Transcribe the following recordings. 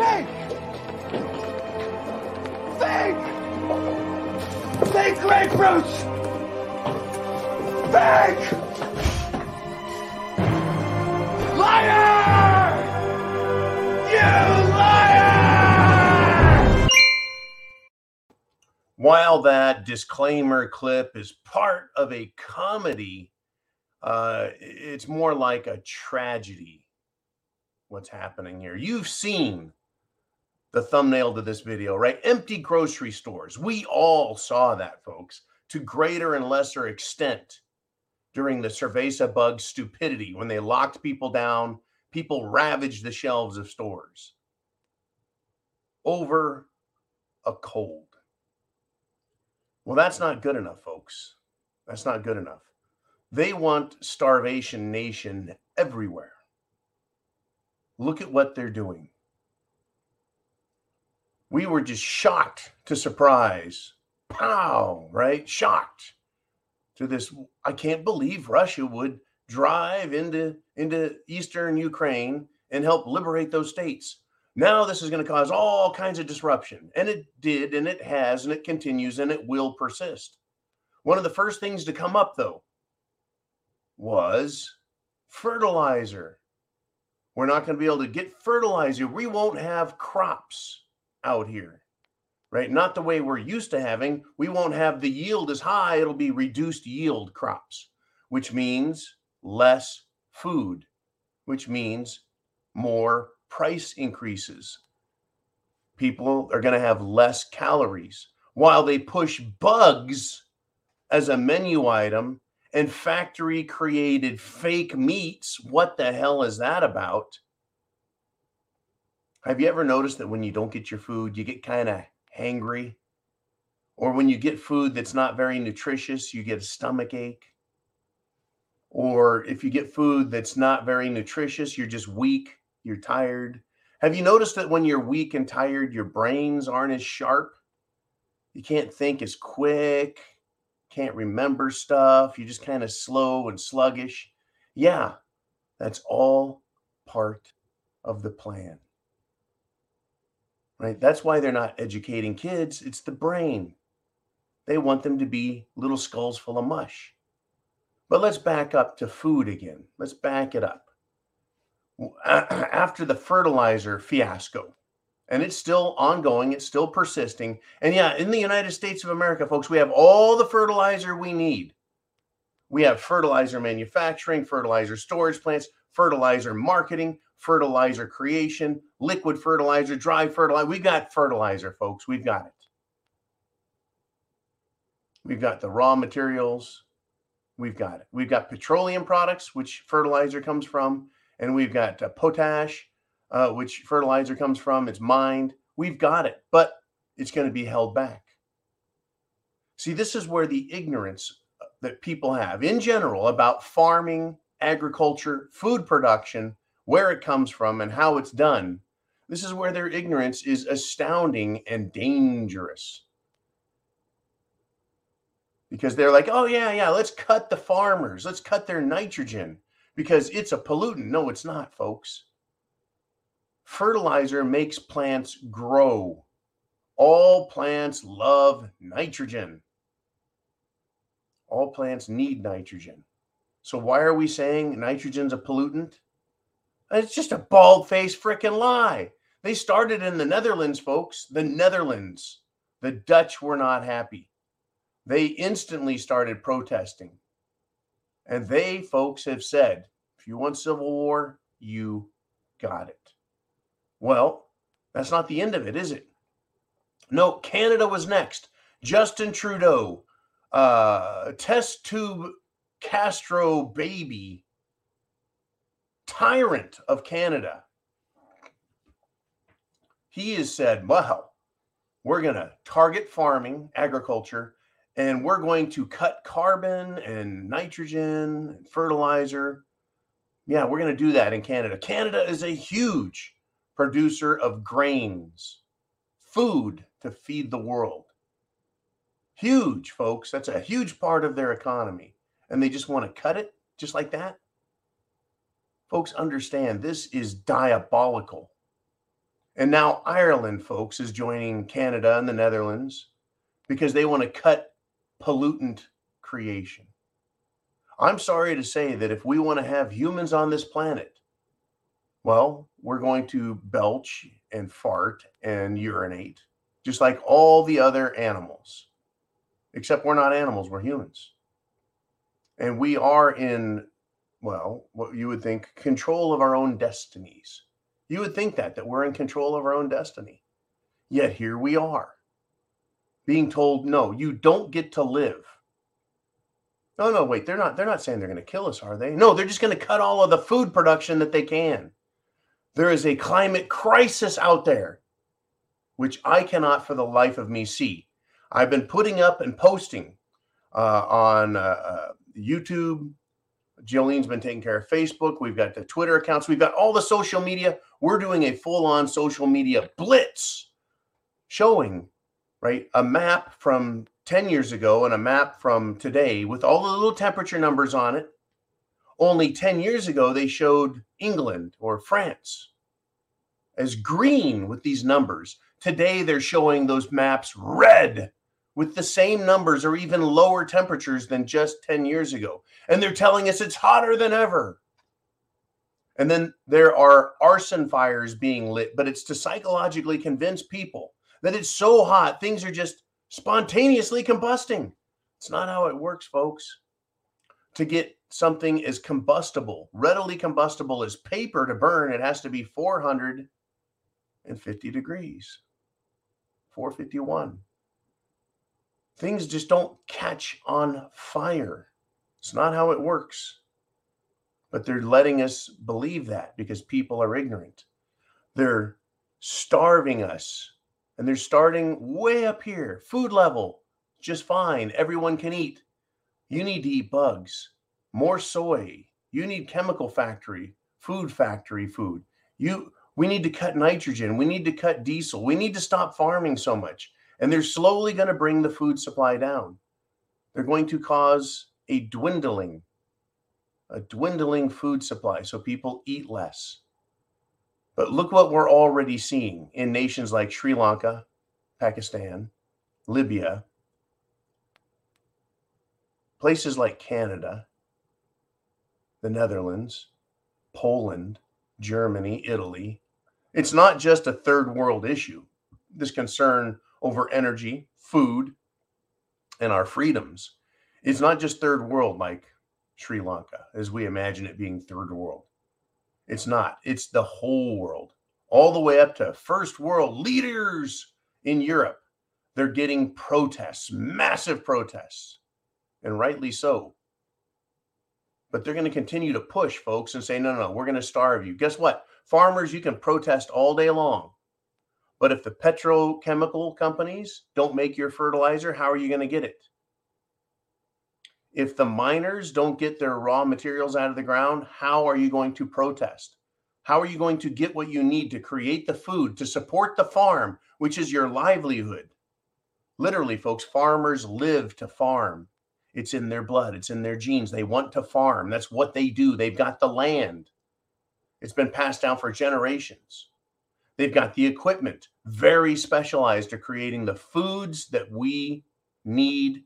Think! Think, grapefruits! Think! Liar! You liar! While that disclaimer clip is part of a comedy, it's more like a tragedy. What's happening here? You've seen the thumbnail to this video, right? Empty grocery stores. We all saw that, folks, to greater and lesser extent during the Cerveza bug stupidity, when they locked people down, people ravaged the shelves of stores over a cold. Well, that's not good enough, folks. That's not good enough. They want Starvation Nation everywhere. Look at what they're doing. We were just shocked to surprise. Pow, right? Shocked to this. I can't believe Russia would drive into eastern Ukraine and help liberate those states. Now this is going to cause all kinds of disruption. And it did, and it has, and it continues, and it will persist. One of the first things to come up, though, was fertilizer. We're not going to be able to get fertilizer. We won't have crops out here, right? Not the way we're used to having. We won't have the yield as high. It'll be reduced yield crops, which means less food, which means more price increases. People are going to have less calories while they push bugs as a menu item. And factory-created fake meats. What the hell is that about? Have you ever noticed that when you don't get your food, you get kind of hangry? Or when you get food that's not very nutritious, you get a stomach ache? Or if you get food that's not very nutritious, you're just weak, you're tired. Have you noticed that when you're weak and tired, your brains aren't as sharp? You can't think as quick. Can't remember stuff. You're just kind of slow and sluggish. Yeah, that's all part of the plan, right? That's why they're not educating kids. It's the brain. They want them to be little skulls full of mush. But let's back up to food again. Let's back it up. After the fertilizer fiasco, and it's still ongoing. It's still persisting. And yeah, in the United States of America, folks, we have all the fertilizer we need. We have fertilizer manufacturing, fertilizer storage plants, fertilizer marketing, fertilizer creation, liquid fertilizer, dry fertilizer. We've got fertilizer, folks. We've got it. We've got the raw materials. We've got it. We've got petroleum products, which fertilizer comes from. And we've got potash, which fertilizer comes from. It's mined. We've got it, but it's going to be held back. See, this is where the ignorance that people have in general about farming, agriculture, food production, where it comes from and how it's done. This is where their ignorance is astounding and dangerous. Because they're like, oh, yeah, let's cut the farmers. Let's cut their nitrogen because it's a pollutant. No, it's not, folks. Fertilizer makes plants grow. All plants love nitrogen. All plants need nitrogen. So why are we saying nitrogen's a pollutant? It's just a bald-faced frickin' lie. They started in the Netherlands, folks. The Netherlands. The Dutch were not happy. They instantly started protesting. And they, folks, have said, if you want civil war, you got it. Well, that's not the end of it, is it? No, Canada was next. Justin Trudeau, test tube Castro baby, tyrant of Canada. He has said, well, we're going to target farming, agriculture, and we're going to cut carbon and nitrogen and fertilizer. Yeah, we're going to do that in Canada. Canada is a huge producer of grains, food to feed the world. Huge, folks. That's a huge part of their economy. And they just want to cut it just like that. Folks, understand this is diabolical. And now Ireland, folks, is joining Canada and the Netherlands because they want to cut pollutant creation. I'm sorry to say that if we want to have humans on this planet, well, we're going to belch and fart and urinate, just like all the other animals. Except we're not animals, we're humans. And we are in, well, what you would think, control of our own destinies. You would think that we're in control of our own destiny. Yet here we are, being told, no, you don't get to live. Oh, no, wait, they're not saying they're going to kill us, are they? No, they're just going to cut all of the food production that they can. There is a climate crisis out there, which I cannot for the life of me see. I've been putting up and posting on YouTube. Jolene's been taking care of Facebook. We've got the Twitter accounts. We've got all the social media. We're doing a full-on social media blitz showing, right, a map from 10 years ago and a map from today with all the little temperature numbers on it. Only 10 years ago, they showed England or France as green with these numbers. Today, they're showing those maps red with the same numbers or even lower temperatures than just 10 years ago. And they're telling us it's hotter than ever. And then there are arson fires being lit, but it's to psychologically convince people that it's so hot, things are just spontaneously combusting. It's not how it works, folks. To get something as combustible, readily combustible as paper to burn, it has to be 450 degrees, 451. Things just don't catch on fire. It's not how it works. But they're letting us believe that because people are ignorant. They're starving us. And they're starting way up here. Food level, just fine. Everyone can eat. You need to eat bugs. More soy. You need chemical factory food. We need to cut nitrogen. We need to cut diesel. We need to stop farming so much. And they're slowly going to bring the food supply down. They're going to cause a dwindling food supply so people eat less. But look what we're already seeing in nations like Sri Lanka, Pakistan, Libya, places like Canada, the Netherlands, Poland, Germany, Italy. It's not just a third world issue, this concern over energy, food, and our freedoms. It's not just third world like Sri Lanka, as we imagine it being third world. It's not. It's the whole world, all the way up to first world leaders in Europe. They're getting protests, massive protests, and rightly so. But they're going to continue to push, folks, and say, no, no, no, we're going to starve you. Guess what? Farmers, you can protest all day long. But if the petrochemical companies don't make your fertilizer, how are you going to get it? If the miners don't get their raw materials out of the ground, how are you going to protest? How are you going to get what you need to create the food, to support the farm, which is your livelihood? Literally, folks, farmers live to farm. It's in their blood. It's in their genes. They want to farm. That's what they do. They've got the land. It's been passed down for generations. They've got the equipment, very specialized to creating the foods that we need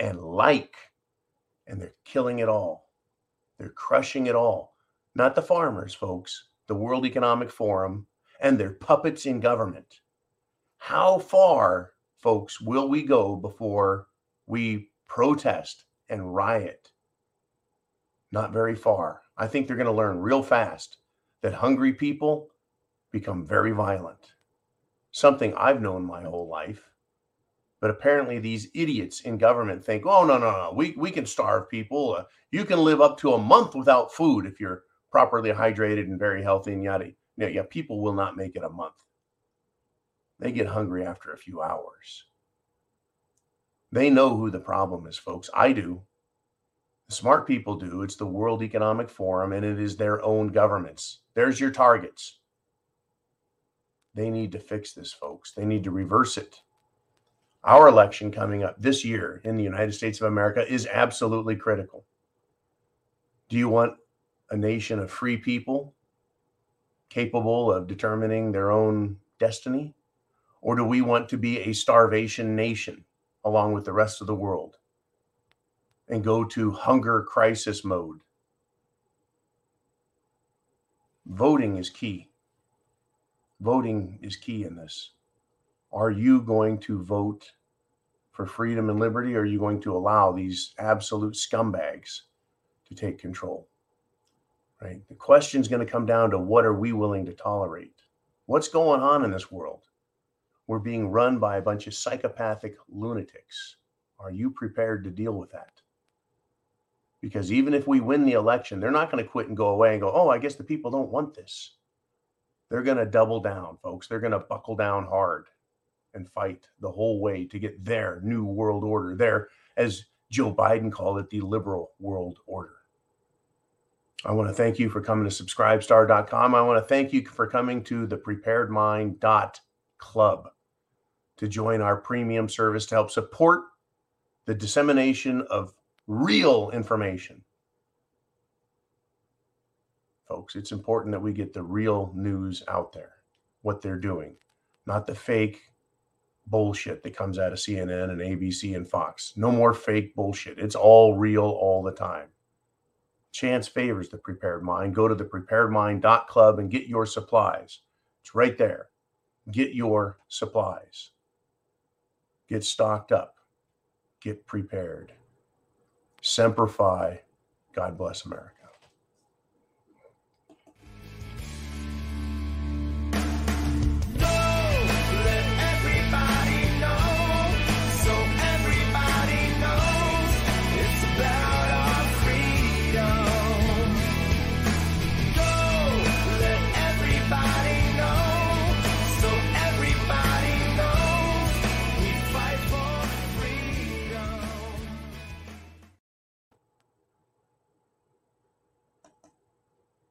and like. And they're killing it all. They're crushing it all. Not the farmers, folks, the World Economic Forum, and their puppets in government. How far, folks, will we go before we protest and riot? Not very far. I think they're going to learn real fast that hungry people become very violent, something I've known my whole life. But apparently these idiots in government think, oh, no, no, no, we can starve people. You can live up to a month without food if you're properly hydrated and very healthy and yada. Yeah, people will not make it a month. They get hungry after a few hours. They know who the problem is, folks. I do. The smart people do. It's the World Economic Forum, and it is their own governments. There's your targets. They need to fix this, folks. They need to reverse it. Our election coming up this year in the United States of America is absolutely critical. Do you want a nation of free people capable of determining their own destiny? Or do we want to be a starvation nation along with the rest of the world and go to hunger crisis mode? Voting is key. Voting is key in this. Are you going to vote for freedom and liberty, or are you going to allow these absolute scumbags to take control? Right? The question is going to come down to, what are we willing to tolerate? What's going on in this world? We're being run by a bunch of psychopathic lunatics. Are you prepared to deal with that? Because even if we win the election, they're not going to quit and go away and go, oh, I guess the people don't want this. They're going to double down, folks. They're going to buckle down hard and fight the whole way to get their new world order, their, as Joe Biden called it, the liberal world order. I want to thank you for coming to Subscribestar.com. I want to thank you for coming to the preparedmind.club to join our premium service to help support the dissemination of real information. Folks, it's important that we get the real news out there, what they're doing, not the fake bullshit that comes out of CNN and ABC and Fox. No more fake bullshit. It's all real all the time. Chance favors the prepared mind. Go to the preparedmind.club and get your supplies. It's right there. Get your supplies. Get stocked up. Get prepared. Semper Fi. God bless America.